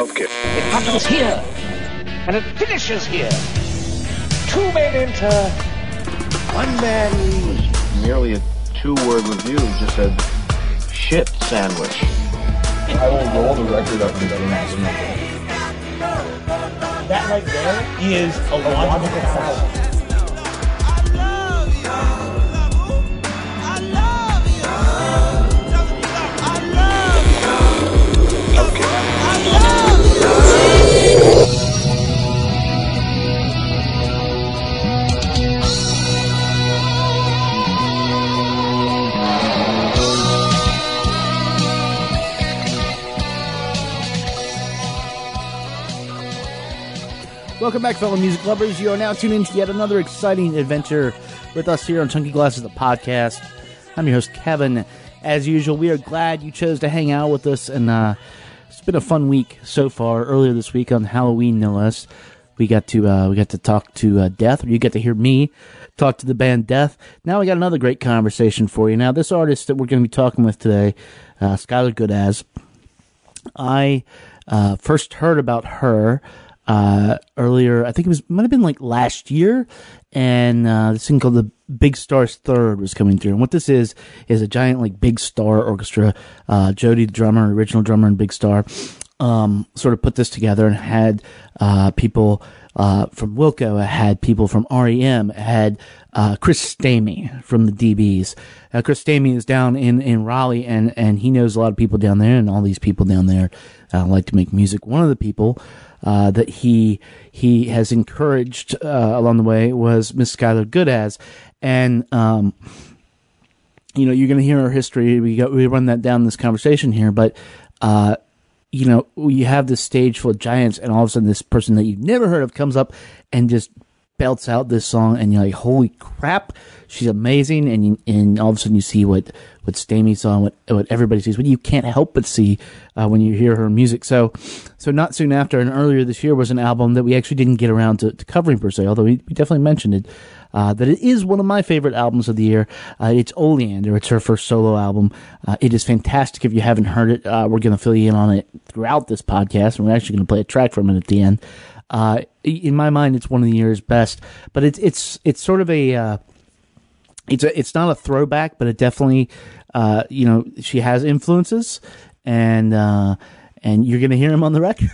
Okay. It happens here, and it finishes here. Two men enter, one man leaves. Merely a two-word review just said, shit sandwich. I will roll the record up and down. That right there is a logical fallacy. Welcome back, fellow music lovers. You are now tuned into yet another exciting adventure with us here on Chunky Glasses, the podcast. I'm your host, Kevin. As usual, we are glad you chose to hang out with us, and it's been a fun week so far. Earlier this week on Halloween, no less, we got to talk to Death. You got to hear me talk to the band Death. Now we got another great conversation for you. Now this artist that we're going to be talking with today, Skylar Gudasz. I first heard about her earlier, I think it might have been like last year, and this thing called the Big Stars Third was coming through. And what this is a giant like Big Star orchestra. Jody, the drummer, original drummer and Big Star, sort of put this together and had people from Wilco, had people from REM, had Chris Stamey from the DBs. Chris Stamey is down in Raleigh, and he knows a lot of people down there, and all these people down there like to make music. One of the people that he has encouraged along the way was Miss Skylar Gudasz, and you know, you're going to hear her history. We run that down in this conversation here, but you know, you have this stage full of giants, and all of a sudden, this person that you've never heard of comes up and just belts out this song, and you're like, "Holy crap, she's amazing!" And all of a sudden, you see what Stamey saw, and what everybody sees, what you can't help but see when you hear her music. So not soon after, and earlier this year was an album that we actually didn't get around to covering per se, although we definitely mentioned it. That it is one of my favorite albums of the year. It's Oleander. It's her first solo album. It is fantastic. If you haven't heard it, we're going to fill you in on it throughout this podcast, and we're actually going to play a track from it at the end. In my mind, it's one of the year's best. But it's sort of a it's not a throwback, but it definitely you know, she has influences, and you're going to hear them on the record.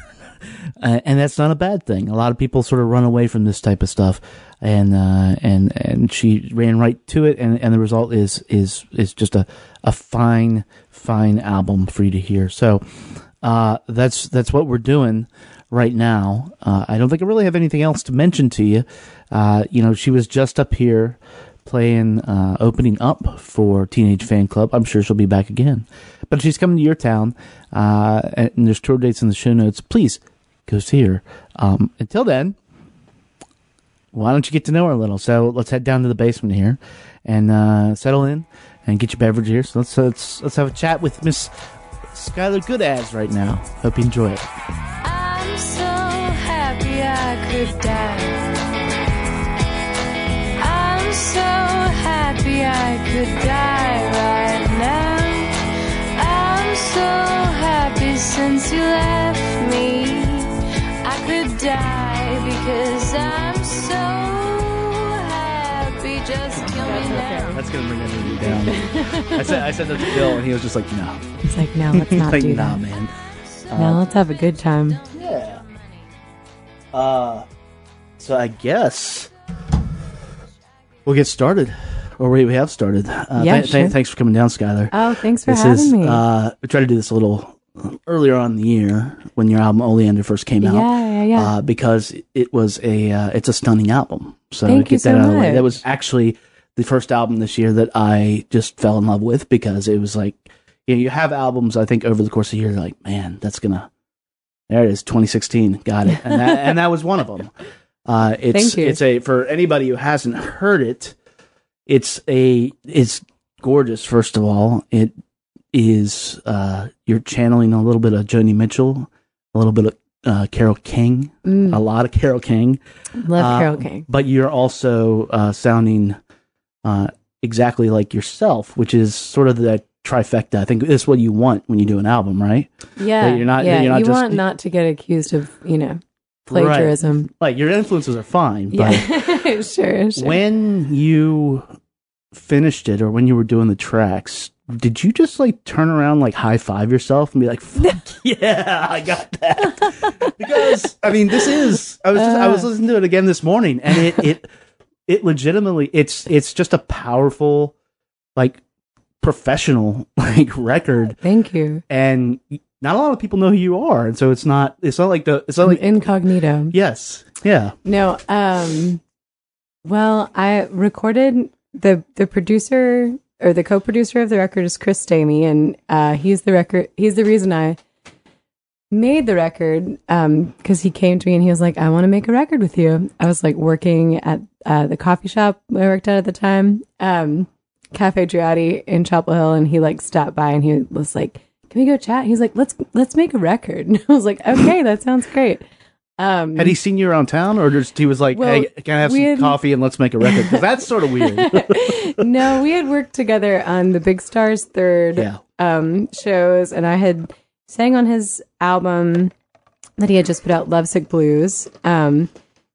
And that's not a bad thing. A lot of people sort of run away from this type of stuff, and she ran right to it, and the result is just a fine album for you to hear. So that's what we're doing right now. I don't think I really have anything else to mention to you. You know, she was just up here playing, opening up for Teenage Fan Club. I'm sure she'll be back again, but she's coming to your town, and there's tour dates in the show notes. Please go see her. Until then, why don't you get to know her a little? So let's head down to the basement here and settle in and get your beverage here. So let's have a chat with Miss Skylar Gudasz right now. Hope you enjoy it. I'm so happy I could die. I'm so happy I could die right now. I'm so happy since you left me. Could die because I'm so happy. Just kill me now. That's gonna bring everything down. I said that to Phil, and he was just like, "No." He's like, "No, let's not like, do that." Nah, man. No, let's have a good time. Yeah. So I guess we'll get started. Or we have started. Yeah, sure. Thanks for coming down, Skylar. Oh, thanks for having me. We tried to do this a little earlier on in the year when your album Oleander first came out. Yeah. Because it was it's a stunning album. So thank you so much. That was actually the first album this year that I just fell in love with, because it was like, you know, you have albums, I think, over the course of the year, like, man, there it is, 2016, got it. And that, and that was one of them. For anybody who hasn't heard it, it's gorgeous, first of all. It is you're channeling a little bit of Joni Mitchell, a little bit of Carole King, a lot of Carole King. Love Carole King. But you're also sounding exactly like yourself, which is sort of that trifecta. I think it's what you want when you do an album, right? Yeah. Like you're not you just, want not to get accused of, you know, plagiarism. Right. Like your influences are fine, but sure. When you finished it or when you were doing the tracks, did you just like turn around, like high five yourself and be like, fuck yeah, I got that? Because I mean, I was listening to it again this morning, and it legitimately, it's just a powerful, like, professional, like, record. Thank you. And not a lot of people know who you are, and so it's not like incognito. Yes. Yeah. No. Well, I recorded the producer or the co-producer of the record is Chris Stamey, and he's the reason I made the record, because he came to me and he was like, I want to make a record with you. I was like working at the coffee shop I worked at the time, Café Driade in Chapel Hill, and he like stopped by and he was like, can we go chat? He's like, let's make a record. And I was like, okay, that sounds great. Had he seen you around town, or just he was like, well, hey, can I have some coffee and let's make a record? Because that's sort of weird. No, we had worked together on the Big Stars Third shows, and I had sang on his album that he had just put out, Lovesick Blues, and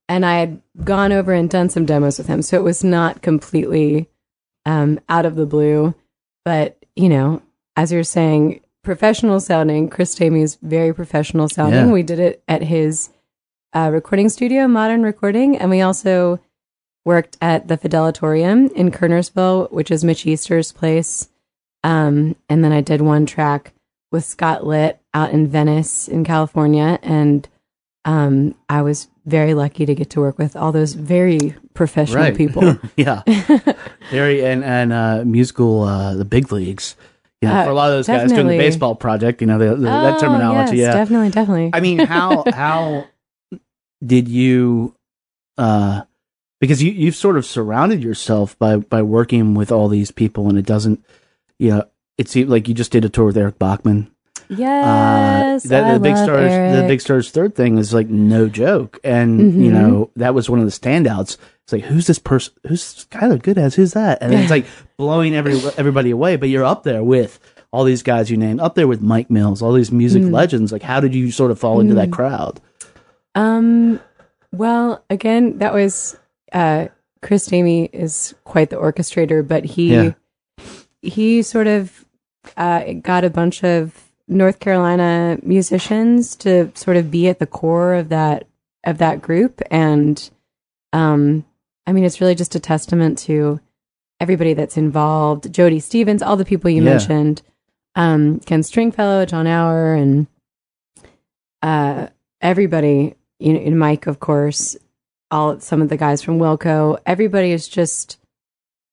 I had gone over and done some demos with him, so it was not completely out of the blue. But, you know, as you're saying, professional sounding. Chris Stamey is very professional sounding. Yeah. We did it at his recording studio, Modern Recording, and we also worked at the Fidelitorium in Kernersville, which is Mitch Easter's place. And then I did one track with Scott Litt out in Venice in California, and I was very lucky to get to work with all those very professional people. Yeah. Very and musical, the big leagues. Yeah, you know, for a lot of those guys doing the baseball project, you know, that terminology. Yes, yeah, definitely. I mean, how did you? Because you've sort of surrounded yourself by working with all these people, and it doesn't, you know, it seemed like you just did a tour with Eric Bachman. Yes, the Big Stars Third thing is like no joke, and you know that was one of the standouts. It's like, who's this person? Who's Skylar Gudasz? Who's that? And it's like blowing everybody away. But you're up there with all these guys you named, up there with Mike Mills, all these music legends. Like, how did you sort of fall into that crowd? Well, again, that was Chris Stamey is quite the orchestrator, but he sort of got a bunch of North Carolina musicians to sort of be at the core of that group, and I mean, it's really just a testament to everybody that's involved. Jody Stephens, all the people you mentioned, Ken Stringfellow, John Auer, and everybody, you know, and Mike, of course, some of the guys from Wilco. Everybody is just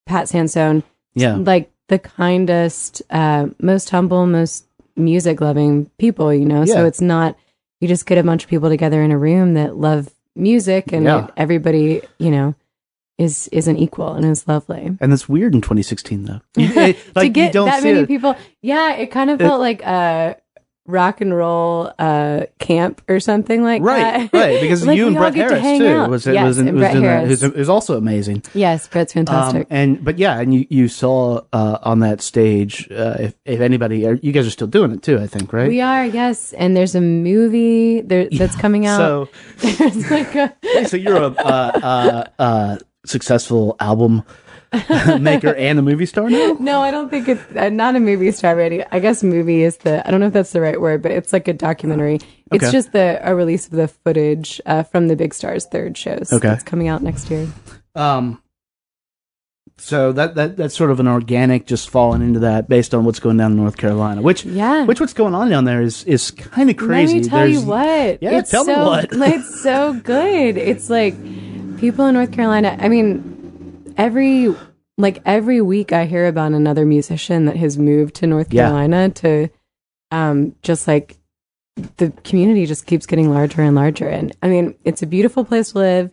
Pat Sansone, like the kindest, most humble, most music loving people, you know? Yeah. So it's not, you just get a bunch of people together in a room that love music, and everybody, you know, isn't equal, and it's lovely. And that's weird in 2016, though. To get that many people. Yeah, it kind of felt like a rock and roll camp or something like that. Right, because like you and Brett Harris too. It was also amazing. Yes, Brett's fantastic. And you saw on that stage if anybody, you guys are still doing it too, I think, right? We are, yes. And there's a movie that's coming out. So there's like so you're a successful album maker and a movie star now? No, I don't think it's not a movie star already. I guess movie is I don't know if that's the right word, but it's like a documentary. Okay. It's just a release of the footage from the Big Stars Third shows. Okay. It's coming out next year. So that's sort of an organic, just falling into that based on what's going down in North Carolina, which what's going on down there is kind of crazy. Let me tell you what. Yeah, tell me what. It's so good. It's like people in North Carolina, I mean, every week I hear about another musician that has moved to North Carolina to just like the community just keeps getting larger and larger. And I mean, it's a beautiful place to live.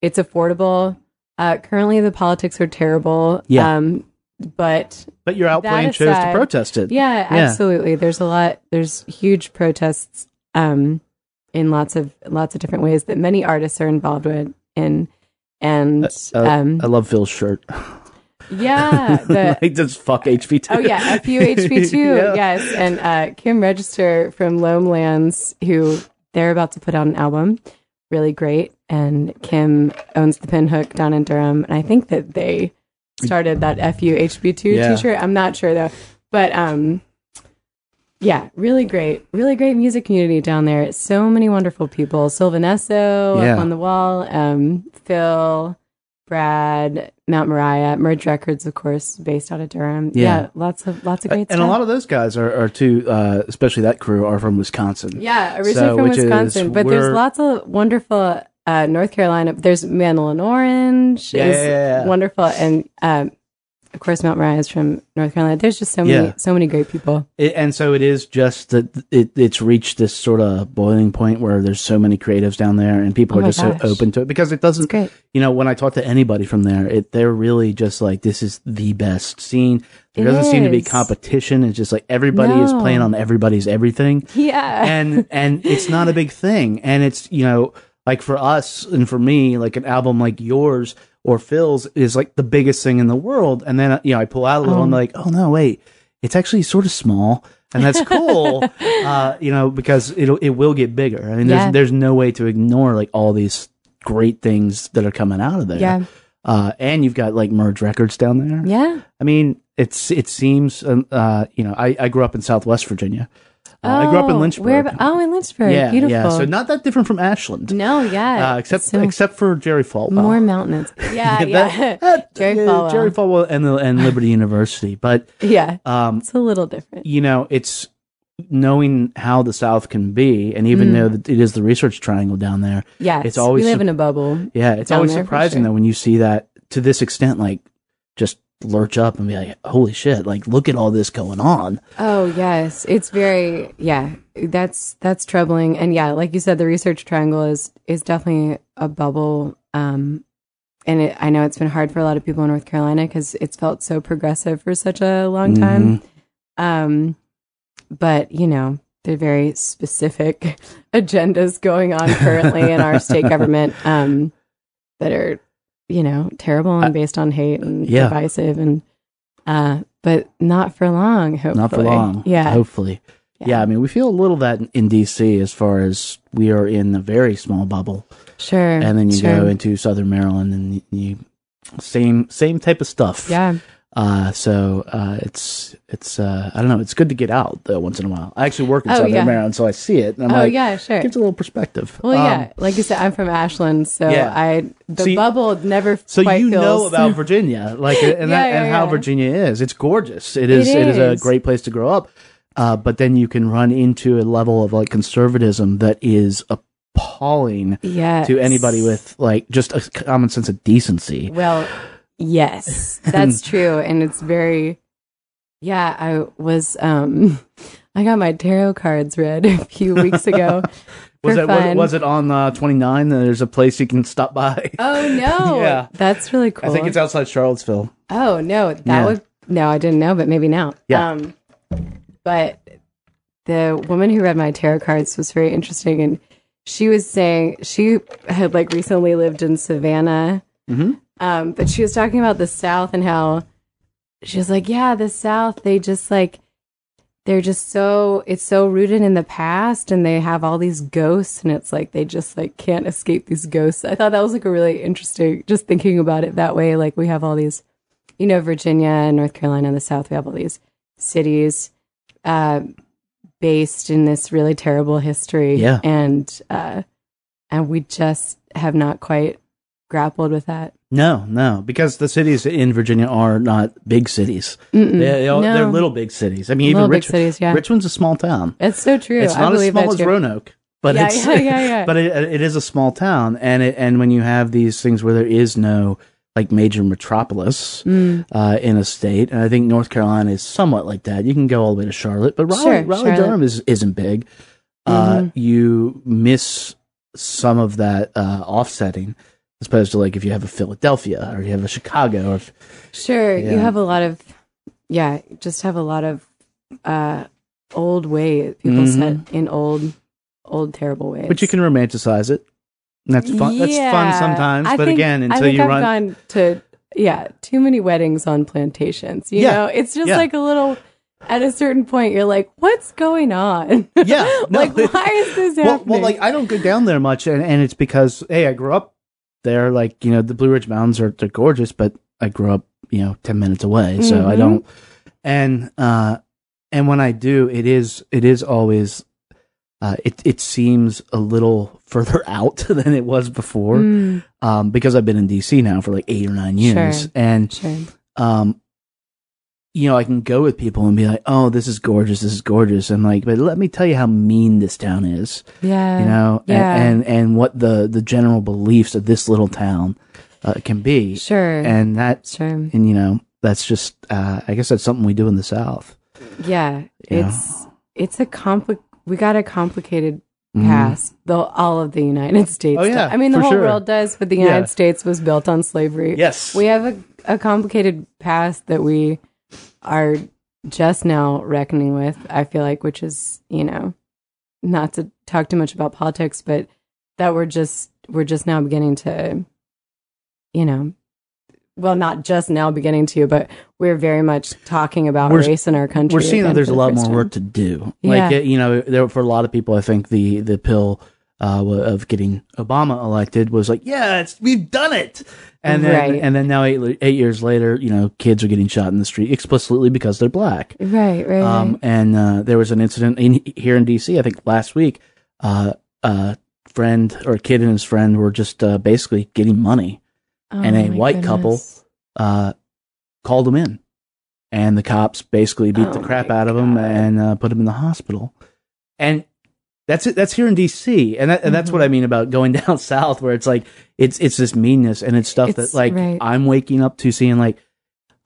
It's affordable. Currently the politics are terrible. Yeah. But you're out playing shows to protest it. Yeah, absolutely. There's huge protests in lots of different ways that many artists are involved in. And I love Phil's shirt. Yeah. Like, just fuck HB2. Oh, yeah. F-U HB2. Yeah. Yes. And Kim Register from Loamlands, who they're about to put out an album. Really great. And Kim owns the Pinhook down in Durham. And I think that they started that F-U HB2 t-shirt. I'm not sure, though. But yeah, really great music community down there. So many wonderful people. Sylvanesso up on the wall, Phil, Brad, Mount Moriah, Merge Records, of course, based out of Durham. Yeah, lots of great stuff. And a lot of those guys are too, especially that crew, are from Wisconsin. Yeah, originally from Wisconsin. But there's lots of wonderful North Carolina. There's Mandolin Orange. Yeah, wonderful. And of course, Mount Moriah is from North Carolina. There's just so many great people. And so it is just that it's reached this sort of boiling point where there's so many creatives down there, and people are just so open to it, because it doesn't, you know, when I talk to anybody from there, they're really just like, this is the best scene. There doesn't seem to be competition. It's just like everybody is playing on everybody's everything. Yeah. And it's not a big thing. And it's, you know, like for us and for me, like an album like yours or Phil's is like the biggest thing in the world. And then, you know, I pull out a little, I'm like, oh no, wait, it's actually sort of small. And that's cool, you know, because it will get bigger. I mean, there's no way to ignore like all these great things that are coming out of there. Yeah. And you've got like Merge Records down there. Yeah. I mean, it seems, you know, I grew up in Southwest Virginia. I grew up in Lynchburg. In Lynchburg. Yeah, beautiful. Yeah, so not that different from Ashland. No, yeah. Except for Jerry Falwell. More mountainous. Yeah, Jerry Falwell. Jerry Falwell and Liberty University. But yeah, it's a little different. You know, it's knowing how the South can be, and even though that it is the Research Triangle down there. Yeah, it's always we live in a bubble. Yeah, it's always surprising though when you see that to this extent, like just lurch up and be like, holy shit, like look at all this going on. Oh yes, it's very that's troubling. And yeah, like you said, the Research Triangle is definitely a bubble, and I know it's been hard for a lot of people in North Carolina because it's felt so progressive for such a long time, but you know, there are very specific agendas going on currently in our state government that are, you know, terrible and based on hate and divisive, and but not for long, hopefully. Not for long. Yeah. Hopefully. Yeah. I mean, we feel a little that in D.C. as far as we are in a very small bubble. Sure. And then you go into Southern Maryland and you same type of stuff. Yeah. So it's I don't know, it's good to get out though once in a while. I actually work in Southern Maryland, so I see it and I'm it gives a little perspective. Well, like you said, I'm from Ashland, so bubble never know about Virginia, like how Virginia is. It's gorgeous. It is a great place to grow up. But then you can run into a level of like conservatism that is appalling to anybody with like just a common sense of decency. Well, yes, that's true. And it's very, I was, I got my tarot cards read a few weeks ago. Was it on 29? There's a place you can stop by. Oh, no. Yeah. That's really cool. I think it's outside Charlottesville. Oh, no. I didn't know, but maybe now. Yeah. But the woman who read my tarot cards was very interesting. And she was saying she had like recently lived in Savannah. Mm-hmm. But she was talking about the South and how she was like, the South, they just like, they're just so, it's so rooted in the past and they have all these ghosts and it's like, they just like can't escape these ghosts. I thought that was like a really interesting, just thinking about it that way. Like we have all these, you know, Virginia and North Carolina and the South, we have all these cities, based in this really terrible history. Yeah. And we just have not quite grappled with that. No, because the cities in Virginia are not big cities. They're little big cities. I mean, even Richmond's a small town. It's so true. It's not as small as Roanoke, but it is a small town. And when you have these things where there is no like major metropolis in a state, and I think North Carolina is somewhat like that. You can go all the way to Charlotte, but Raleigh-Durham isn't big. You miss some of that offsetting. As opposed to like if you have a Philadelphia or you have a Chicago, you have a lot of old ways. People set in old terrible ways. But you can romanticize it. And that's fun. Yeah. That's fun sometimes. But again, until you run gone to Yeah, too many weddings on plantations. You know, it's just like a little... At a certain point, you're like, what's going on? Yeah. No, like, why is this happening? Well, like, I don't go down there much, and it's because, hey, I grew up there. Like, you know, the Blue Ridge Mountains are gorgeous, but I grew up, you know, 10 minutes away, so I don't... And when I do, it is always... It seems a little further out than it was before, because I've been in D.C. now for like 8 or 9 years, you know, I can go with people and be like, "Oh, this is gorgeous." I'm like, but let me tell you how mean this town is. Yeah, you know, and what the general beliefs of this little town can be. Sure, and and you know, that's just I guess that's something we do in the South. Yeah, it's a complicated. We got a complicated past, though all of the United States. Oh, yeah, I mean, the whole world does, but the United States was built on slavery. Yes. We have a complicated past that we are just now reckoning with, I feel like, which is, you know, not to talk too much about politics, but that we're just now beginning to, you know, well, not just now beginning to, but we're very much talking about race in our country. We're seeing that there's a lot more work to do. Like, you know, there, for a lot of people, I think the pill of getting Obama elected was like, we've done it. And then, now 8 years later, you know, kids are getting shot in the street explicitly because they're black. Right. And there was an incident here in D.C., I think last week, a kid and his friend were just basically getting money. Oh, and a white couple called him in, and the cops basically beat the crap out of him and put him in the hospital. And that's it. That's here in D.C., and that's what I mean about going down south, where it's like it's this meanness, and it's stuff that like I'm waking up to seeing like,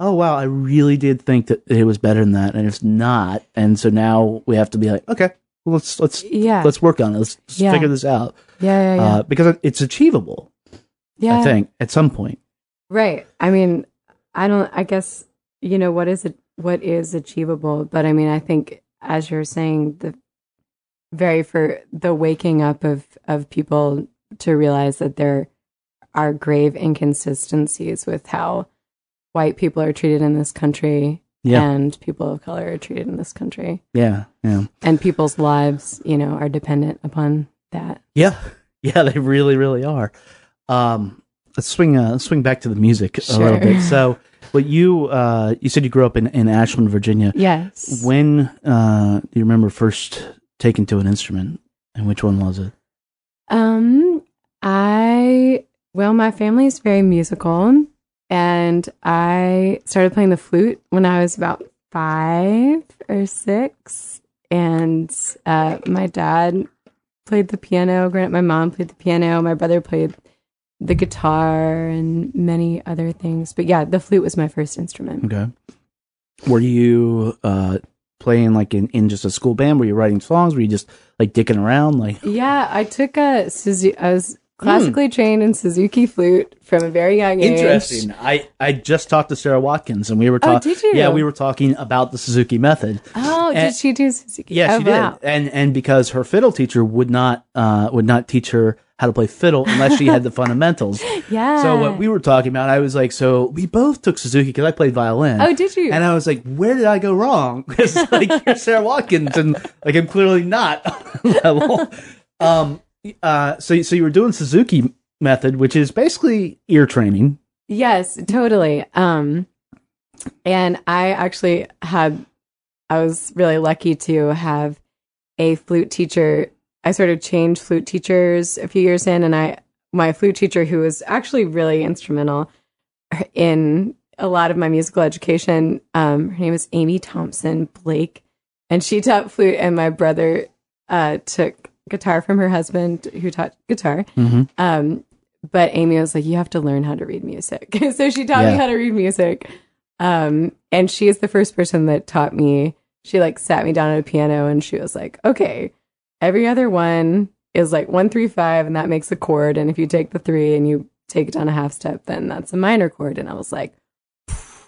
oh wow, I really did think that it was better than that, and it's not. And so now we have to be like, okay, well, let's work on it. Let's figure this out. Yeah. Because it's achievable. Yeah. I think at some point. Right. I mean, I guess, you know, what is achievable? But I mean, I think as you're saying, the waking up of people to realize that there are grave inconsistencies with how white people are treated in this country and people of color are treated in this country. Yeah. Yeah. And people's lives, you know, are dependent upon that. Yeah. Yeah. They really, really are. Let's swing back to the music a little bit. So, but you said you grew up in Ashland, Virginia. Yes. When do you remember first taking to an instrument, and which one was it? My family is very musical, and I started playing the flute when I was about 5 or 6, and my dad played the piano. My mom played the piano. My brother played the guitar and many other things. But yeah, the flute was my first instrument. Okay. Were you playing like in just a school band? Were you writing songs? Were you just like dicking around? Like, yeah, I took I was classically trained in Suzuki flute from a very young age. Interesting. I just talked to Sara Watkins, and we were talking. Oh, did you? Yeah, we were talking about the Suzuki method. Oh, and did she do Suzuki? Yeah, she did. And because her fiddle teacher would not teach her how to play fiddle unless she had the fundamentals. Yeah. So what we were talking about, I was like, so we both took Suzuki because I played violin. Oh, did you? And I was like, where did I go wrong? Because like you're Sara Watkins, and like I'm clearly not on that level. So you were doing Suzuki method, which is basically ear training. Yes, totally. And I actually I was really lucky to have a flute teacher. I sort of changed flute teachers a few years in, and my flute teacher, who was actually really instrumental in a lot of my musical education, her name was Amy Thompson Blake, and she taught flute, and my brother took guitar from her husband, who taught guitar. But Amy was like, you have to learn how to read music. So she taught me how to read music. And she is the first person that taught me. She like sat me down at a piano, and she was like, okay, every other one is like 1, 3, 5, and that makes a chord. And if you take the 3 and you take it down a half step, then that's a minor chord. And I was like,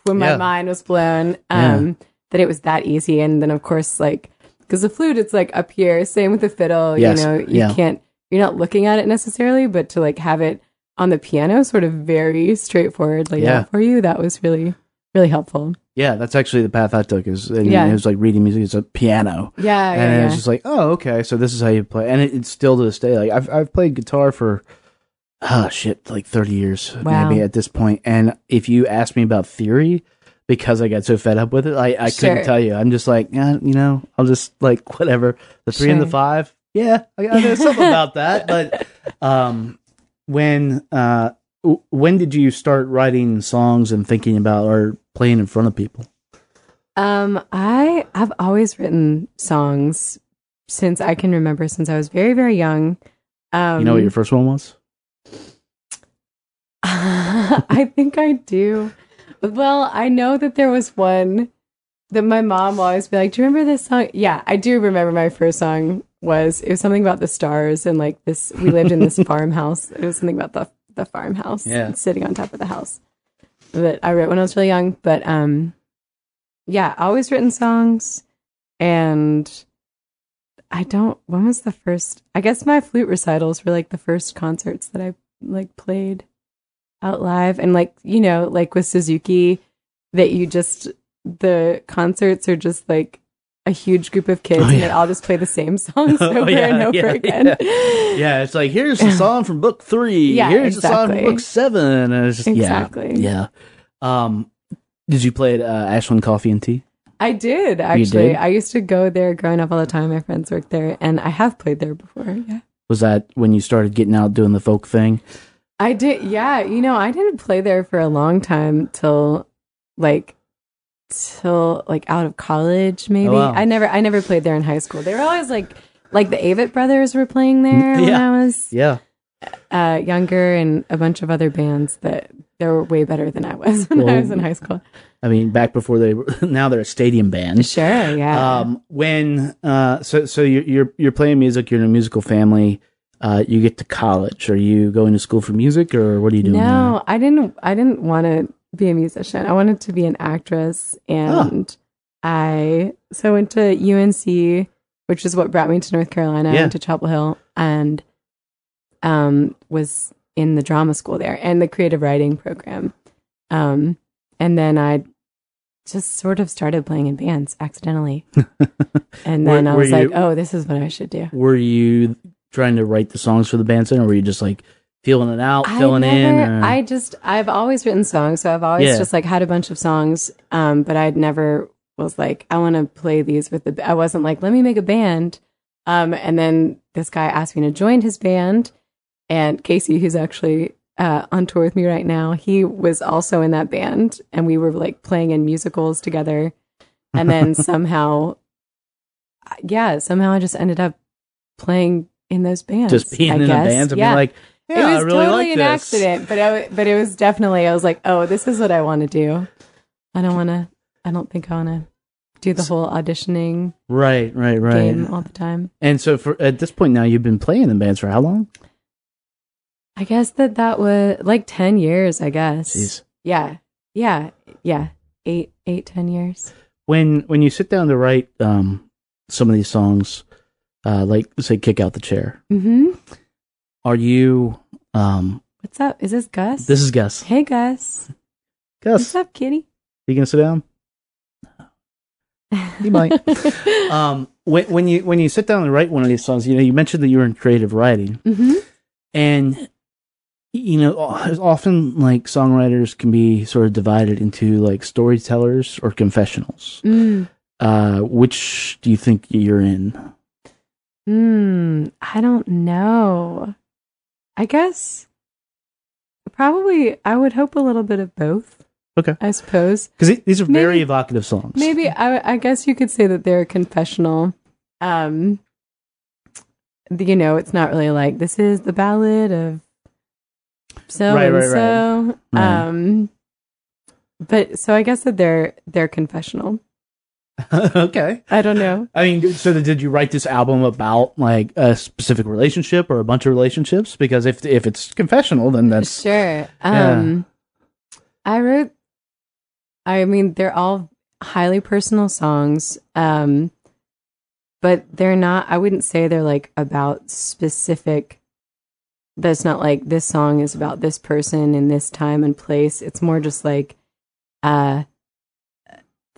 when my mind was blown, that it was that easy. And then of course, like, because the flute, it's like up here. Same with the fiddle. Yes. You know, you can't. You're not looking at it necessarily, but to like have it on the piano, sort of very straightforward laid out for you. That was really, really helpful. Yeah, that's actually the path I took. It was like reading music as a piano. And it was just like, oh, okay, so this is how you play. And it's still to this day. Like I've played guitar for, like 30 years maybe at this point. And if you ask me about theory, because I got so fed up with it, I couldn't tell you. I'm just like, I'll just like whatever. The three and the five. Yeah, I know something about that. But when did you start writing songs and thinking about or playing in front of people? I've always written songs since I can remember, since I was very, very young. You know what your first one was? I think I do. Well, I know that there was one that my mom will always be like, do you remember this song? Yeah, I do remember my first song was, it was something about the stars and like this, we lived in this farmhouse. It was something about the farmhouse and sitting on top of the house that I wrote when I was really young. But always written songs. And when was the first, I guess my flute recitals were like the first concerts that I like played out live, and like, you know, like with Suzuki, that you just, the concerts are just like a huge group of kids and they all just play the same songs over and over again. Yeah, it's like, here's the song from book 3, here's the song from book 7, and it's just Did you play at Ashland Coffee and Tea? I did, actually. I used to go there growing up all the time. My friends worked there, and I have played there before. Yeah. Was that when you started getting out doing the folk thing? I did, yeah. You know, I didn't play there for a long time till out of college, maybe. Oh, wow. I never played there in high school. They were always like the Avett Brothers were playing there when I was younger, and a bunch of other bands that they were way better than I was when I was in high school. I mean, back before now they're a stadium band. Sure, yeah. So you're playing music. You're in a musical family. You get to college. Are you going to school for music, or what are you doing? No, there? I didn't want to be a musician. I wanted to be an actress, and I went to UNC, which is what brought me to North Carolina, and to Chapel Hill, and was in the drama school there and the creative writing program. And then I just sort of started playing in bands accidentally, and then I was like, "Oh, this is what I should do." Were you trying to write the songs for the bands, or were you just like feeling it out, I've always written songs, so I've always just like had a bunch of songs, but I'd never was like, I want to play these with I wasn't like, let me make a band. And then this guy asked me to join his band, and Casey, who's actually on tour with me right now, he was also in that band, and we were like playing in musicals together, and then somehow I just ended up playing in those bands, just being in the bands and being like, yeah, it was really totally an accident, but it was definitely, I was like, oh, this is what I want to do. I don't think I want to do the whole auditioning right game all the time. And so at this point now, you've been playing in bands for how long? I guess that was like 10 years, I guess. Jeez. Yeah. 10 years. When you sit down to write some of these songs, like say Kick Out the Chair. Mm-hmm. Are you what's up? Is this Gus? This is Gus. Hey, Gus. Gus. What's up, kitty? You gonna sit down? No. You might. When you sit down and write one of these songs, you know, you mentioned that you were in creative writing. Mm-hmm. And you know, often like songwriters can be sort of divided into like storytellers or confessionals. Mm. Which do you think you're in? I don't know. I guess probably I would hope a little bit of both. Okay. I suppose. Because these are very evocative songs. Maybe I guess you could say that they're confessional. You know, it's not really like, this is the ballad of so and so. But so I guess that they're confessional. Okay. I don't know. I mean, so did you write this album about like a specific relationship or a bunch of relationships? Because if it's confessional, then that's sure. They're all highly personal songs. But they're not, I wouldn't say they're like about specific That's not like this song is about this person in this time and place. It's more just like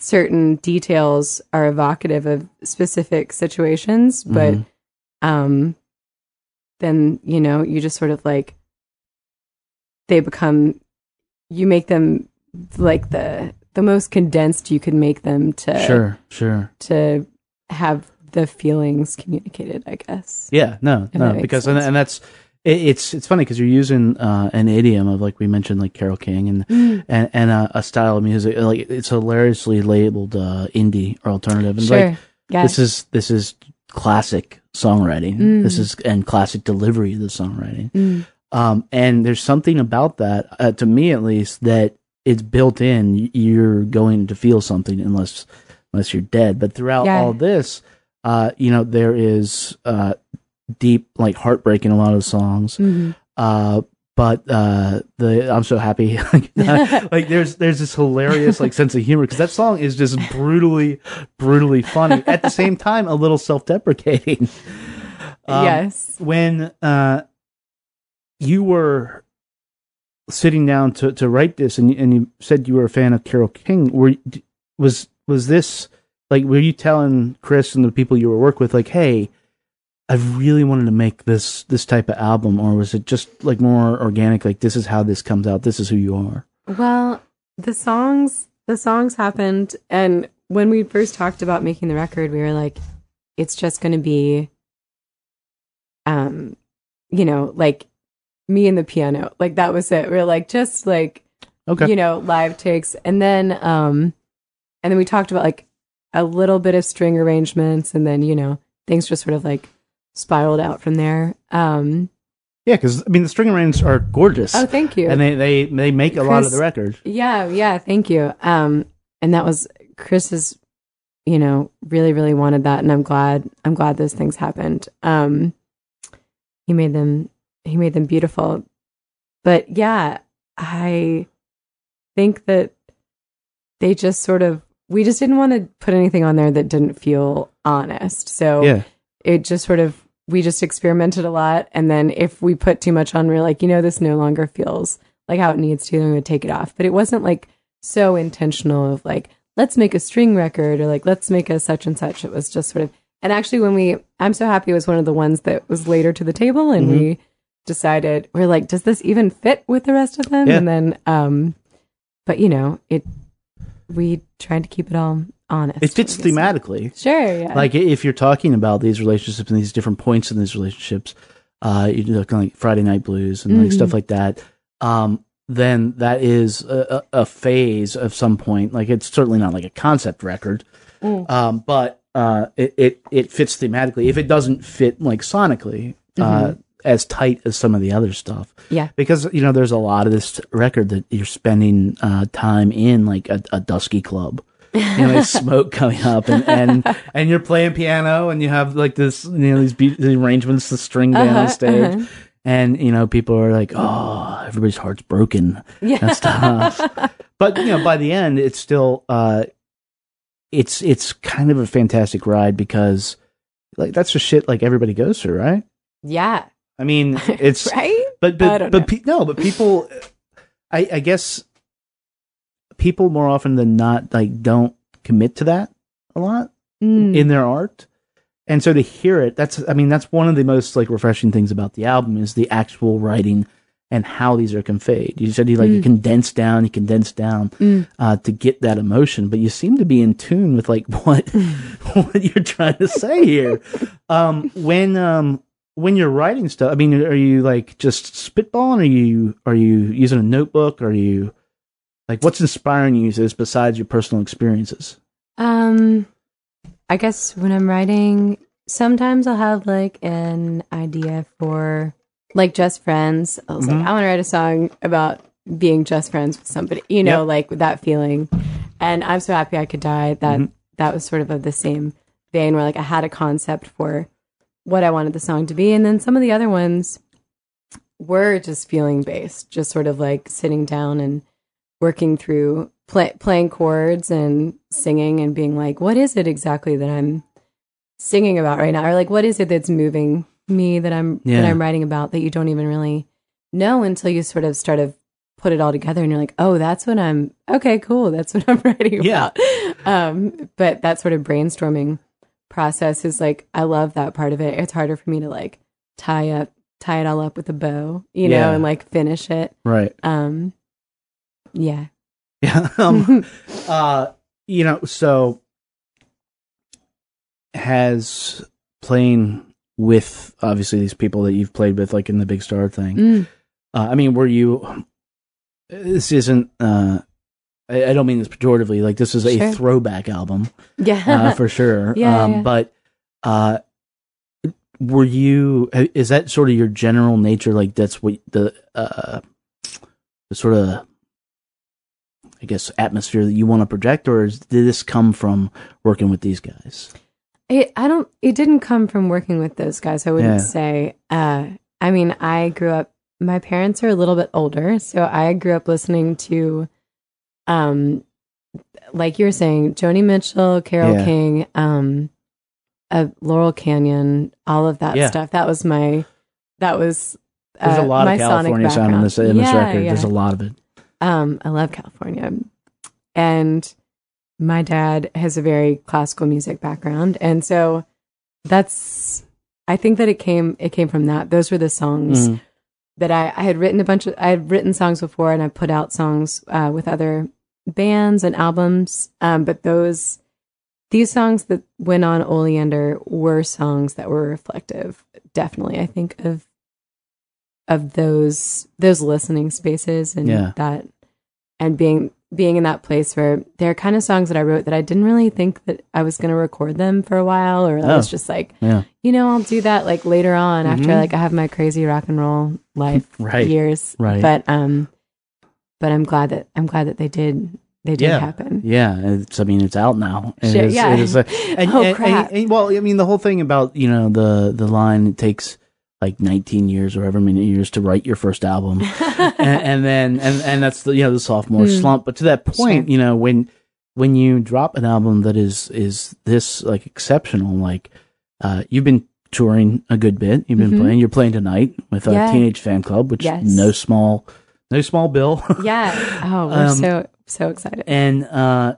certain details are evocative of specific situations, but then, you know, you just sort of like they become, you make them like the most condensed you could make them to to have the feelings communicated, I guess. Yeah, no, because sense. And that's it's funny because you're using an idiom of, like we mentioned, like Carole King and a style of music, like it's hilariously labeled indie or alternative, and like this is classic songwriting. This is and classic delivery of the songwriting. And there's something about that, to me at least, that it's built in. You're going to feel something unless you're dead. But throughout all this, you know, there is deep, like, heartbreak in a lot of songs. But the I'm so happy. Like there's this hilarious, like, sense of humor, because that song is just brutally funny. At the same time, a little self-deprecating. When you were sitting down to write this, and you said you were a fan of Carole King, was this like, were you telling Chris and the people you were working with, like, hey, I really wanted to make this type of album, or was it just like more organic? Like, this is how this comes out. This is who you are. Well, the songs happened, and when we first talked about making the record, we were like, it's just going to be, you know, like me and the piano. Like, that was it. We were like, just like, okay, you know, live takes, and then we talked about like a little bit of string arrangements, and then, you know, things just sort of like spiraled out from there. Yeah, because I mean, the string arrangements are gorgeous. Oh, thank you. And they make a lot of the record. Yeah, thank you. And that was Chris's, you know, really, really wanted that, and I'm glad those things happened. He made them beautiful. But yeah, I think that they just sort of, we just didn't want to put anything on there that didn't feel honest. So it just sort of, we just experimented a lot. And then if we put too much on, we're like, you know, this no longer feels like how it needs to, and we would take it off. But it wasn't like so intentional of like, let's make a string record, or like, let's make a such and such. It was just sort of, and actually when I'm So Happy was one of the ones that was later to the table, and we decided, we're like, does this even fit with the rest of them? Yeah. And then, but you know, we tried to keep it all honest. It fits thematically. Sure, yeah. Like, if you're talking about these relationships and these different points in these relationships, you know, kind of like Friday Night Blues and like stuff like that, then that is a phase of some point. Like, it's certainly not like a concept record, but it fits thematically. If it doesn't fit, like, sonically, as tight as some of the other stuff. Yeah. Because, you know, there's a lot of this record that you're spending time in, like, a dusky club. You know, like smoke coming up, and you're playing piano, and you have like this, you know, these the arrangements, the string band on stage, and, you know, people are like, oh, everybody's heart's broken and stuff. But, you know, by the end, it's still, it's kind of a fantastic ride, because like that's the shit like everybody goes through, right? Yeah. I mean, it's right, but people, I guess, people more often than not, like, don't commit to that a lot in their art, and so to hear it, that's one of the most, like, refreshing things about the album is the actual writing and how these are conveyed. You said you condense down to get that emotion, but you seem to be in tune with, like, what you're trying to say here. When you're writing stuff, I mean, are you, like, just spitballing? Are you using a notebook? Are you, like, what's inspiring you to this besides your personal experiences? I guess when I'm writing, sometimes I'll have, like, an idea for, like, just friends. I was like, I want to write a song about being just friends with somebody, you know, like, with that feeling. And I'm So Happy I Could Die. That was sort of the same vein where, like, I had a concept for what I wanted the song to be. And then some of the other ones were just feeling based, just sort of, like, sitting down and working through playing chords and singing and being like, what is it exactly that I'm singing about right now? Or like, what is it that's moving me that I'm writing about that you don't even really know until you sort of start to put it all together and you're like, oh, that's what I'm, okay, cool. That's what I'm writing about. But that sort of brainstorming process is like, I love that part of it. It's harder for me to like tie it all up with a bow, you know, and like finish it. Right. So has playing with obviously these people that you've played with, like in the Big Star thing. I don't mean this pejoratively, like this is a throwback album. Yeah. For sure. Yeah, yeah. But, is that sort of your general nature? Like that's what the sort of, I guess, atmosphere that you want to project, or did this come from working with these guys? It didn't come from working with those guys. I wouldn't say, I mean, I grew up, my parents are a little bit older. So I grew up listening to, like you were saying, Joni Mitchell, Carole King, Laurel Canyon, all of that stuff. That was there's a lot of California sound in this record. Yeah. There's a lot of it. I love California, and my dad has a very classical music background, and so I think that it came from that. Those were the songs that I had written I had written songs before, and I put out songs with other bands and albums. But these songs that went on Oleander were songs that were reflective, definitely, I think, of those listening spaces and that, and being in that place where there are kind of songs that I wrote that I didn't really think that I was going to record them for a while, or I was just like, I'll do that like later on after like I have my crazy rock and roll life years. Right. But I'm glad that they did happen. Yeah. It's out now. The whole thing about, the line, it takes like 19 years or however many years to write your first album. and then that's the sophomore slump. But to that point, when you drop an album that is this like exceptional, like you've been touring a good bit. You've been playing, you're playing tonight with a Teenage Fan Club, which no small bill. We're so excited. And,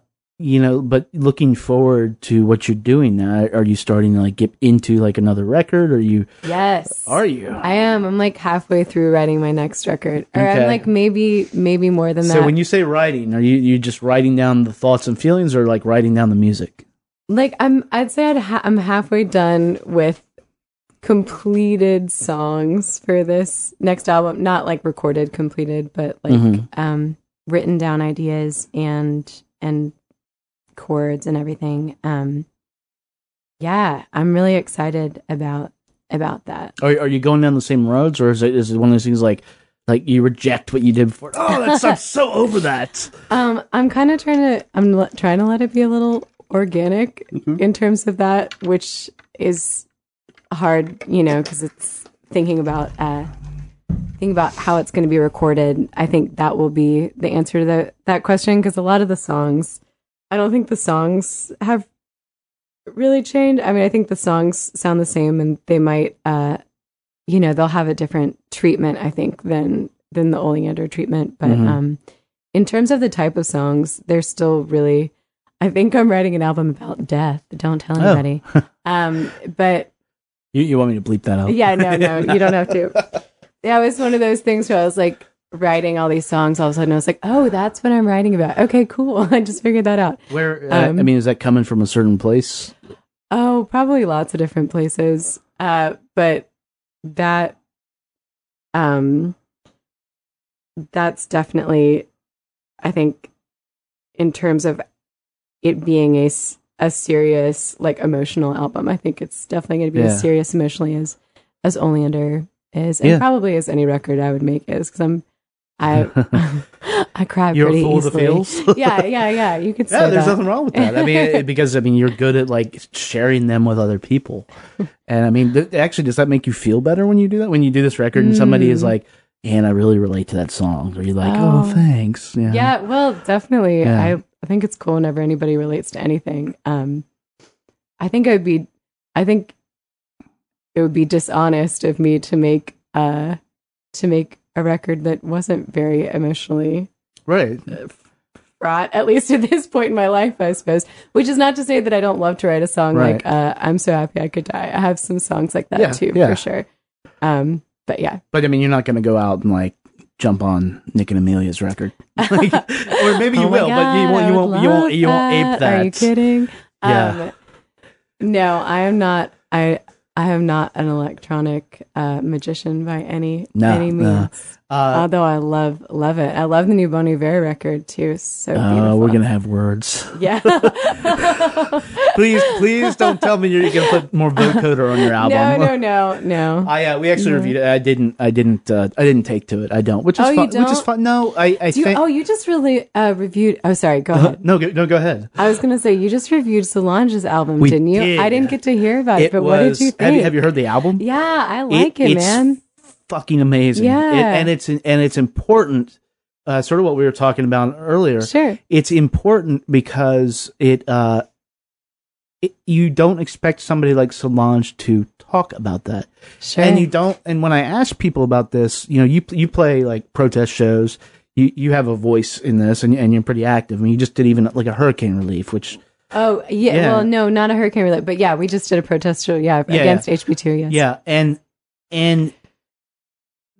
but looking forward to what you're doing now, are you starting to like get into like another record? Are you? I am. I'm like halfway through writing my next record, or I'm like maybe more than that. So when you say writing, are you just writing down the thoughts and feelings, or like writing down the music? Like I'd say I'm halfway done with completed songs for this next album. Not like recorded, completed, but like written down ideas and chords and everything. I'm really excited about that. Are you going down the same roads, or is it one of those things like you reject what you did before? Oh, that sucks. So over that. I'm kind of trying to let it be a little organic in terms of that, which is hard, because it's thinking about how it's going to be recorded. I think that will be the answer to that question, because a lot of the songs, I don't think the songs have really changed. I mean, I think the songs sound the same, and they might, they'll have a different treatment, I think, than the Oleander treatment. But in terms of the type of songs, they're still really, I think I'm writing an album about death. Don't tell anybody. But you want me to bleep that out? Yeah, no, you don't have to. Yeah, it was one of those things where I was like, writing all these songs, all of a sudden I was like, oh, that's what I'm writing about. Okay, cool. I just figured that out. Where, is that coming from a certain place? Oh, probably lots of different places. But that, that's definitely, I think, in terms of it being a serious, like, emotional album, I think it's definitely going to be as serious emotionally as Oleander is, and probably as any record I would make is, because I cry pretty easily. You're full of the feels? Yeah. You could say that. Yeah, there's nothing wrong with that. I mean, because you're good at, like, sharing them with other people. And, I mean, actually, does that make you feel better when you do that? When you do this record and somebody is like, and I really relate to that song. Or you're like, oh thanks. Yeah, well, definitely. Yeah. I think it's cool whenever anybody relates to anything. I think it it would be dishonest of me to make a record that wasn't very emotionally fraught, at least at this point in my life, I suppose. Which is not to say that I don't love to write a song like "I'm So Happy I Could Die." I have some songs like that for sure. But I mean, you're not going to go out and like jump on Nick and Amelia's record, like, or maybe you will, but you won't ape that. Are you kidding? Yeah. No, I am not. I am not an electronic magician by any means. No. Although I love it. I love the new Bon Iver record too. It's so beautiful. We're gonna have words. Yeah. Please don't tell me you're gonna put more vocoder on your album. No. We actually reviewed it. I didn't take to it. I don't. Which is which is fun. No, you just really reviewed. Oh, sorry. Go ahead. No, go ahead. I was gonna say you just reviewed Solange's album, didn't you? I didn't get to hear about it, but what did you think? Have you heard the album? Yeah, I like it, man. Fucking amazing. Yeah. It's important, sort of what we were talking about earlier. Sure. It's important because it you don't expect somebody like Solange to talk about that. Sure. And you don't, and when I ask people about this, you know, you play like protest shows, you have a voice in this and you're pretty active. I mean, you just did even like a hurricane relief, which well, no, not a hurricane relief, but we just did a protest show against HB2, yes. Yeah, and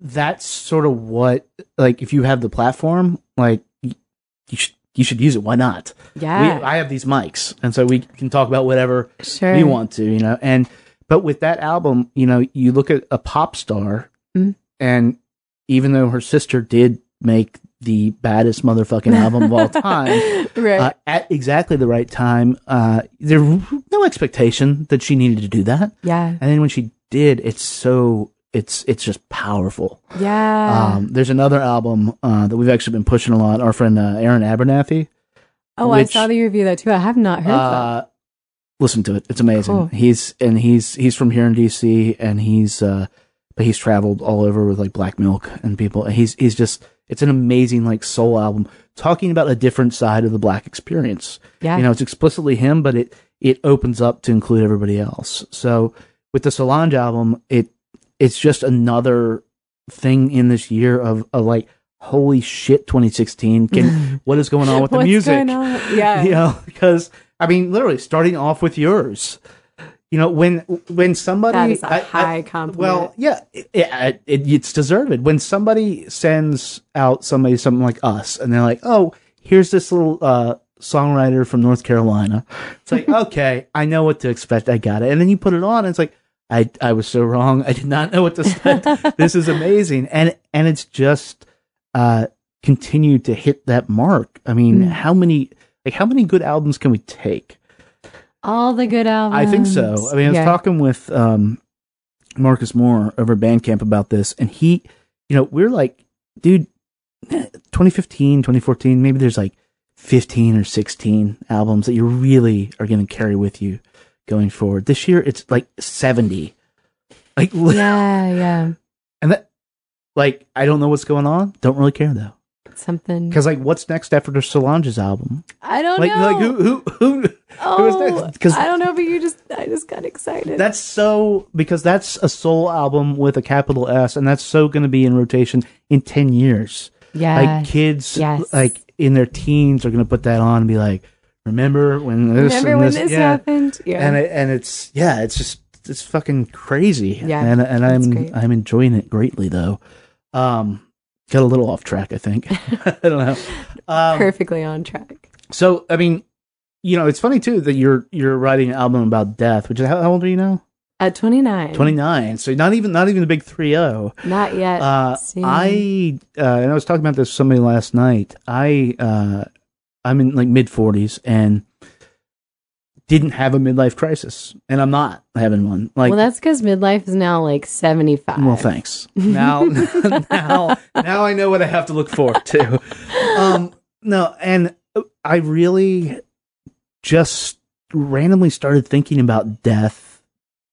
that's sort of what, like, if you have the platform, like, you should use it. Why not? Yeah. I have these mics, and so we can talk about whatever we want to, you know. And but with that album, you know, you look at a pop star, and even though her sister did make the baddest motherfucking album of all time, at exactly the right time, there was no expectation that she needed to do that. Yeah. And then when she did, it's so... It's just powerful. Yeah. There's another album that we've actually been pushing a lot. Our friend Aaron Abernathy. Oh, I saw that you reviewed that too. I have not heard that. Listen to it. It's amazing. Cool. He's from here in D.C. and he's traveled all over with like Black Milk and people. And he's just, it's an amazing like soul album talking about a different side of the Black experience. Yeah. You know, it's explicitly him, but it opens up to include everybody else. So with the Solange album, it's just another thing in this year of like, holy shit, 2016. What is going on with the music? What's going on? Yeah. You know, because, I mean, literally starting off with yours. You know, when somebody... That is a high compliment. Well, yeah, it's deserved. When somebody sends out something like us, and they're like, oh, here's this little... songwriter from North Carolina. It's like, okay, I know what to expect. I got it. And then you put it on, and it's like, I was so wrong. I did not know what to expect. This is amazing. And it's just continued to hit that mark. I mean, how many good albums can we take? All the good albums. I think so. I mean, I was talking with Marcus Moore over at Bandcamp about this, and he, you know, we're like, dude, 2015, 2014, maybe there's like 15 or 16 albums that you really are going to carry with you going forward. This year it's like 70. Like And that, like, I don't know what's going on. Don't really care though. Something. Because like, what's next after Solange's album? I don't know. Like who's next? Because I don't know. But I just got excited. That's so, because that's a soul album with a capital S, and that's so going to be in rotation in 10 years. Yeah. Like kids, like in their teens, are going to put that on and be like, Remember when this happened? Yeah. It's fucking crazy. Yeah. And I'm enjoying it greatly though. Got a little off track, I think. I don't know. Perfectly on track. So, I mean, you know, it's funny too that you're writing an album about death, which is, how old are you now? At 29. 29. So not even the big 3-0. Not yet. And I was talking about this with somebody last night. I'm in like mid 40s and didn't have a midlife crisis, and I'm not having one. Like, well, that's because midlife is now like 75. Well, thanks. Now, now I know what I have to look forward to. No, and I really just randomly started thinking about death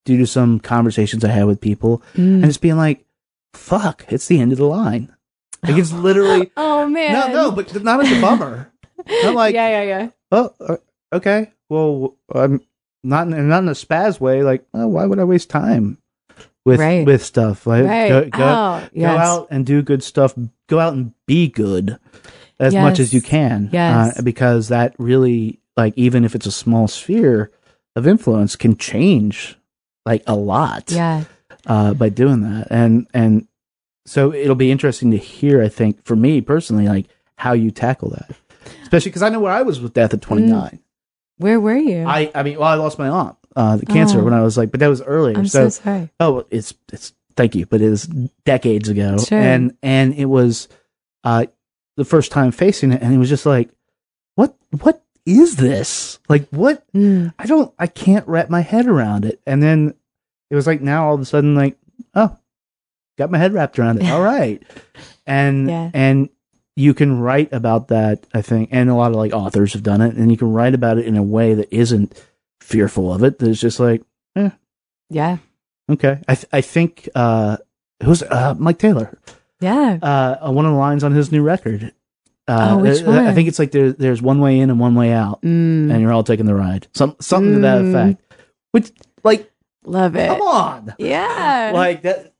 due to some conversations I had with people, and just being like, "Fuck, it's the end of the line." Like, it's literally. Oh man. No, but not as a bummer. I'm like, oh, okay. Well, I'm not in a spaz way. Like, oh, why would I waste time? with stuff. Like, right. Go out and do good stuff. Go out and be good as much as you can. Yes. Because that really, like, even if it's a small sphere of influence, can change like a lot. Yeah. By doing that. And so it'll be interesting to hear, I think, for me personally, like how you tackle that. Especially because I know where I was with death at 29. Where were you? I mean, I lost my aunt the cancer when I was like, but that was earlier. I'm so sorry. Oh, it's thank you, but it was decades ago, sure. and it was the first time facing it, and it was just like, what is this? Like what? I can't wrap my head around it. And then it was like now all of a sudden, like, oh, got my head wrapped around it. All right, and you can write about that, I think, and a lot of like authors have done it, and you can write about it in a way that isn't fearful of it. That's just like, okay. I think who's Mike Taylor? Yeah, one of the lines on his new record. Which one? I think it's like there's one way in and one way out, and you're all taking the ride. Something to that effect. Which, like, love it. Come on, yeah. Like that.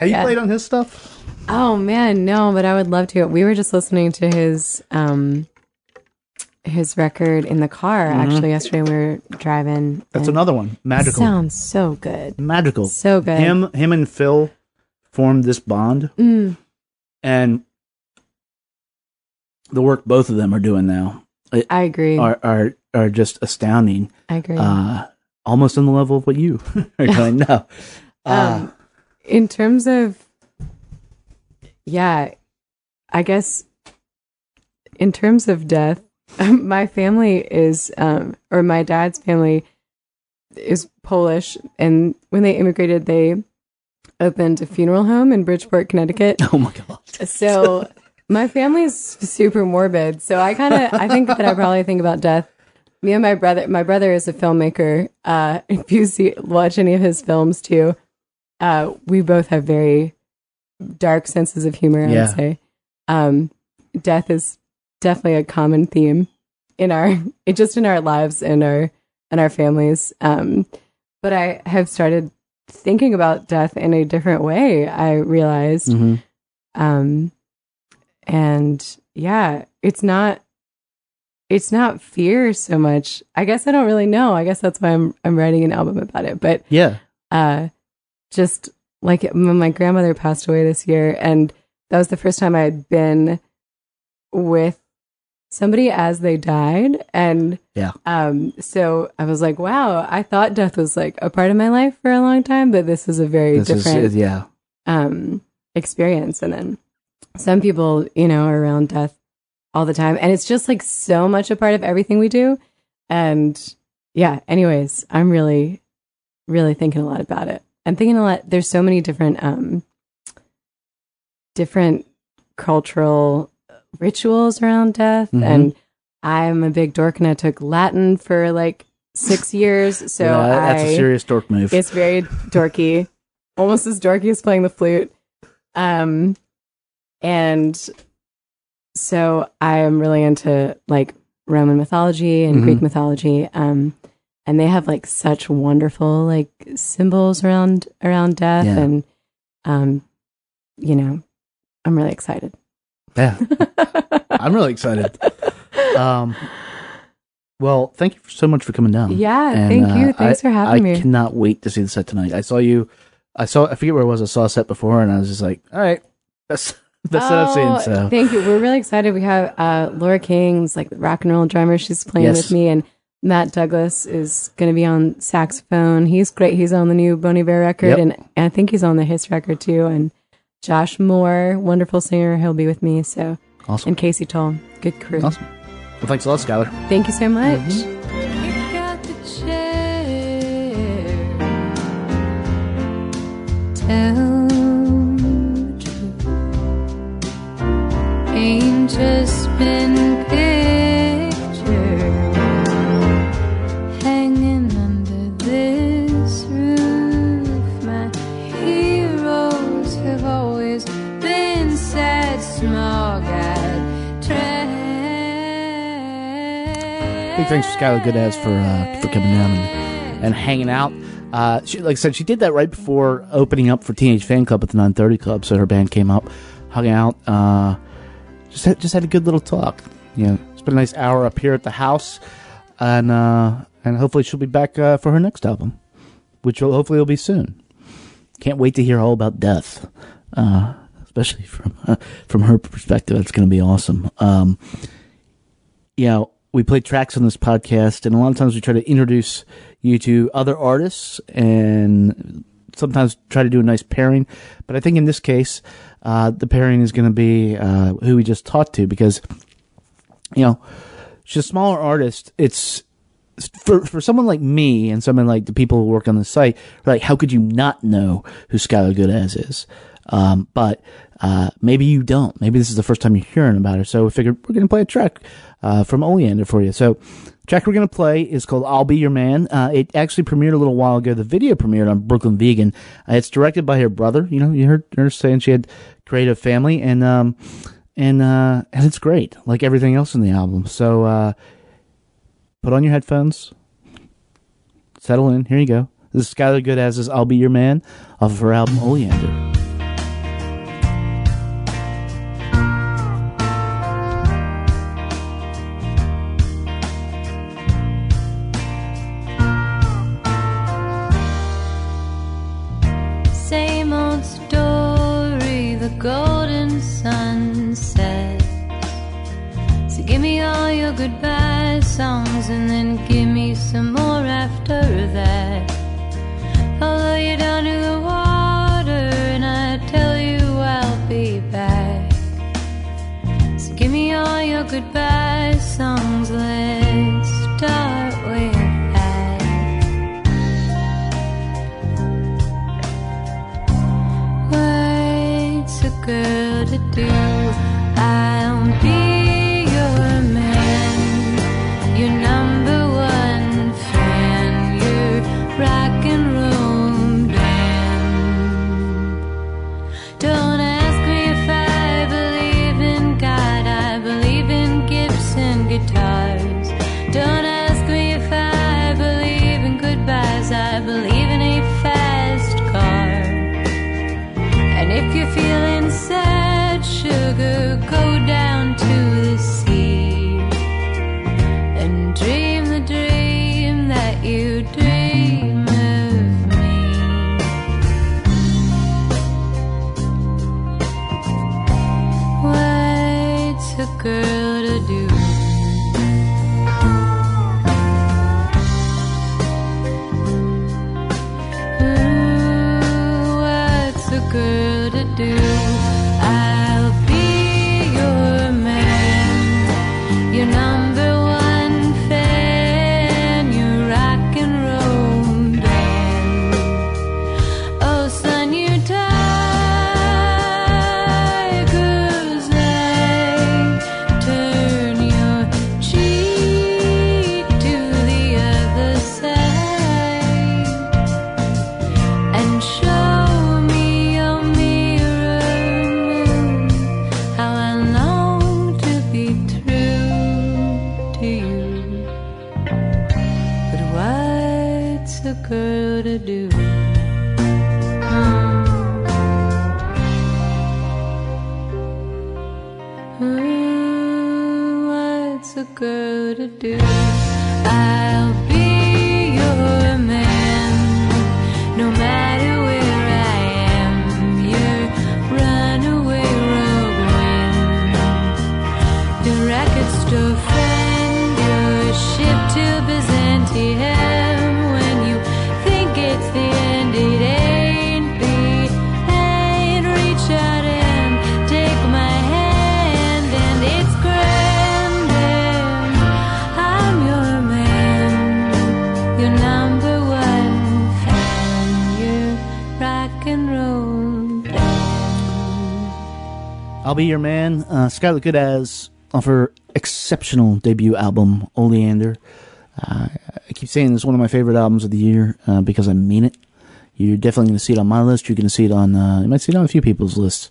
Have you played on his stuff? Oh man, no, but I would love to. We were just listening to his record in the car actually yesterday. We were driving. That's another one. Magical. Sounds so good. Magical. So good. Him and Phil formed this bond, and the work both of them are doing now. I agree. Are just astounding. I agree. Almost on the level of what you are doing now. In terms of. Yeah, I guess in terms of death, my family is, or my dad's family is Polish. And when they immigrated, they opened a funeral home in Bridgeport, Connecticut. Oh, my God. So my family is super morbid. So I think that I probably think about death. Me and my brother is a filmmaker. If you watch any of his films too, we both have very dark senses of humor, I would say. Death is definitely a common theme in our lives and our families. But I have started thinking about death in a different way, I realized. And yeah, it's not fear so much. I guess I don't really know. I guess that's why I'm writing an album about it. But just like when my grandmother passed away this year, and that was the first time I had been with somebody as they died. And so I was like, wow, I thought death was like a part of my life for a long time, but this is a very different experience. And then some people, are around death all the time, and it's just like so much a part of everything we do. And anyways, I'm really, really thinking a lot about it. I'm thinking a lot. There's so many different, different cultural rituals around death, and I'm a big dork, and I took Latin for like 6 years. So that's a serious dork move. It's very dorky, almost as dorky as playing the flute. And so I am really into like Roman mythology and Greek mythology. And they have like such wonderful like symbols around death, and I'm really excited. Yeah, I'm really excited. Well, thank you so much for coming down. Yeah, and, thank you. Thanks for having me. I cannot wait to see the set tonight. I forget where it was. I saw a set before, and I was just like, all right, that's what I've seen. So thank you. We're really excited. We have Laura King's like the rock and roll drummer. She's playing with me, and Matt Douglas is going to be on saxophone. He's great. He's on the new Bon Iver record, and I think he's on the Hiss record too. And Josh Moore, wonderful singer, he'll be with me. So awesome. And Casey Toll, good crew. Awesome. Well, thanks a lot, Skylar. Thank you so much. Kick out the chair. Tell the truth. Ain't just been paid. Big thanks to Skylar Gudasz for coming down and hanging out. She, like I said, she did that right before opening up for Teenage Fan Club at the 930 Club. So her band came up, hung out, just had a good little talk. You know, it's been a nice hour up here at the house, and hopefully she'll be back for her next album, which will hopefully will be soon. Can't wait to hear all about death, especially from her perspective. It's going to be awesome. You know, we play tracks on this podcast, and a lot of times we try to introduce you to other artists and sometimes try to do a nice pairing. But I think in this case, the pairing is going to be who we just talked to, because, you know, she's a smaller artist. It's for someone like me and someone like the people who work on the site, like, how could you not know who Skylar Gudasz is? But maybe you don't. Maybe this is the first time you're hearing about her. So we figured we're going to play a track from Oleander for you. So the track we're going to play is called I'll Be Your Man. It actually premiered a little while ago. The video premiered on Brooklyn Vegan. It's directed by her brother. You know, you heard her saying she had creative family, and it's great, like everything else in the album. So put on your headphones, settle in. Here you go. This is Skylar Gudasz' I'll Be Your Man off of her album Oleander. Golden sunset. So give me all your goodbye songs, and then give me some more after that. Although you're down to the water, and I tell you I'll be back. So give me all your goodbye songs. Let's start with a girl to do. I'll be your man, your number one fan, your rock and roll man. Don't ask me if I believe in God, I believe in Gibson guitars. Don't ask me if I believe in goodbyes, I believe in a fast car. And if you're feeling sad, sugar, go down to the sea and dream the dream that you dream of me. What's a girl to do? Ooh, what's a girl to do? I'll Be Your Man, Skylar Gudasz off her exceptional debut album, Oleander. I keep saying it's one of my favorite albums of the year because I mean it. You're definitely going to see it on my list. You're going to see it on, you might see it on a few people's lists.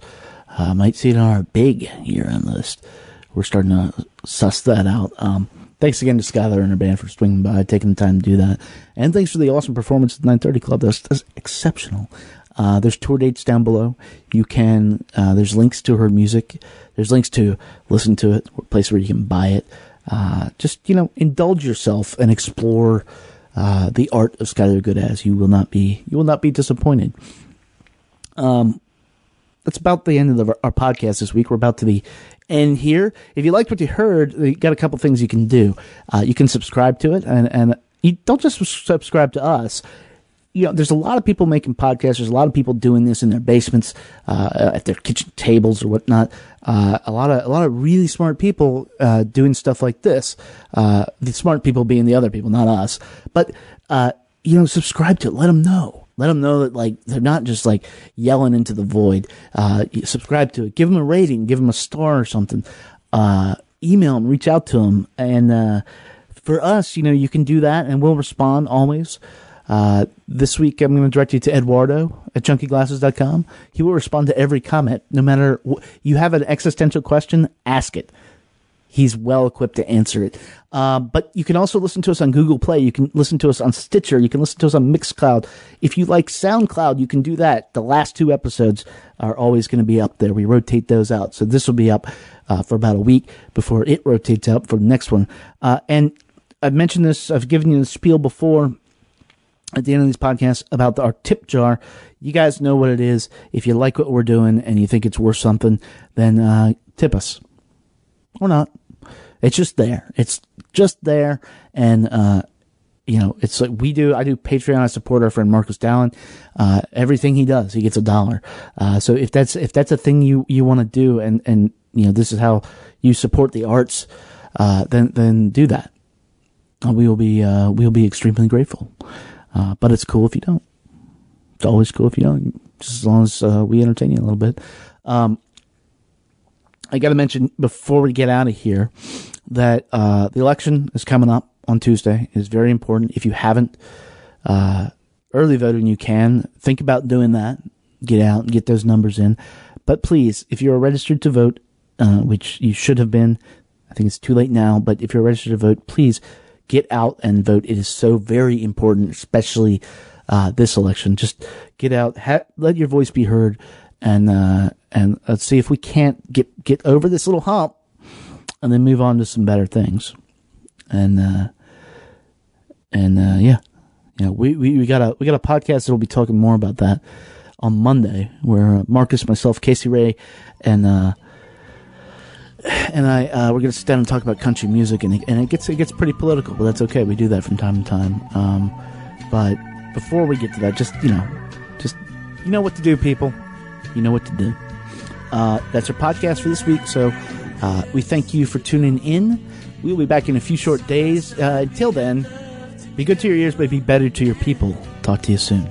Might see it on our big year-end list. We're starting to suss that out. Thanks again to Skylar and her band for swinging by, taking the time to do that. And thanks for the awesome performance at the 930 Club. That's exceptional. There's tour dates down below. You can, there's links to her music. There's links to listen to it, a place where you can buy it. Just, you know, indulge yourself and explore, the art of Skylar Gudasz. You will not be disappointed. That's about the end of our podcast this week. We're about to the end here. If you liked what you heard, you got a couple things you can do. You can subscribe to it, and you don't just subscribe to us. You know, there's a lot of people making podcasts. There's a lot of people doing this in their basements, at their kitchen tables or whatnot. A lot of really smart people doing stuff like this. The smart people being the other people, not us. But you know, subscribe to it. Let them know. Let them know that, like, they're not just, like, yelling into the void. Subscribe to it. Give them a rating. Give them a star or something. Email them. Reach out to them. And for us, you know, you can do that, and we'll respond always. This week, I'm going to direct you to Eduardo at chunkyglasses.com. He will respond to every comment. No matter you have an existential question, ask it. He's well equipped to answer it. But you can also listen to us on Google Play. You can listen to us on Stitcher. You can listen to us on Mixcloud. If you like SoundCloud, you can do that. The last two episodes are always going to be up there. We rotate those out. So this will be up for about a week before it rotates out for the next one. And I've mentioned this. I've given you the spiel before at the end of these podcasts about our tip jar. You guys know what it is. If you like what we're doing and you think it's worth something, then tip us. Or not. It's just there. And, you know, it's like I do Patreon. I support our friend Marcus Dallin. Everything he does, he gets $1. So if that's a thing you want to do, and, you know, this is how you support the arts, then do that. We'll be extremely grateful. But it's cool if you don't. It's always cool if you don't, just as long as, we entertain you a little bit. I got to mention before we get out of here that the election is coming up on Tuesday. It is very important. If you haven't early voted, you can think about doing that. Get out and get those numbers in. But please, if you're registered to vote, which you should have been, I think it's too late now. But if you're registered to vote, please get out and vote. It is so very important, especially this election. Just get out, let your voice be heard. And let's see if we can't get over this little hump and then move on to some better things. And yeah, you know, we got a podcast that'll be talking more about that on Monday, where Marcus, myself, Casey Ray, and I we're gonna sit down and talk about country music, and it gets pretty political, but that's okay. We do that from time to time. But before we get to that, just you know what to do, people. You know what to do. That's our podcast for this week. So we thank you for tuning in. We'll be back in a few short days. Until then, be good to your ears, but be better to your people. Talk to you soon.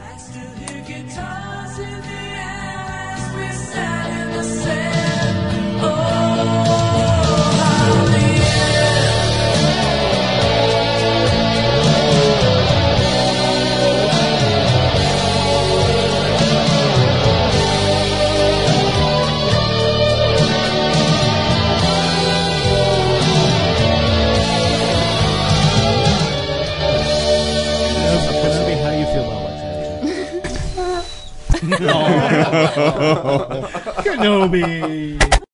Kenobi.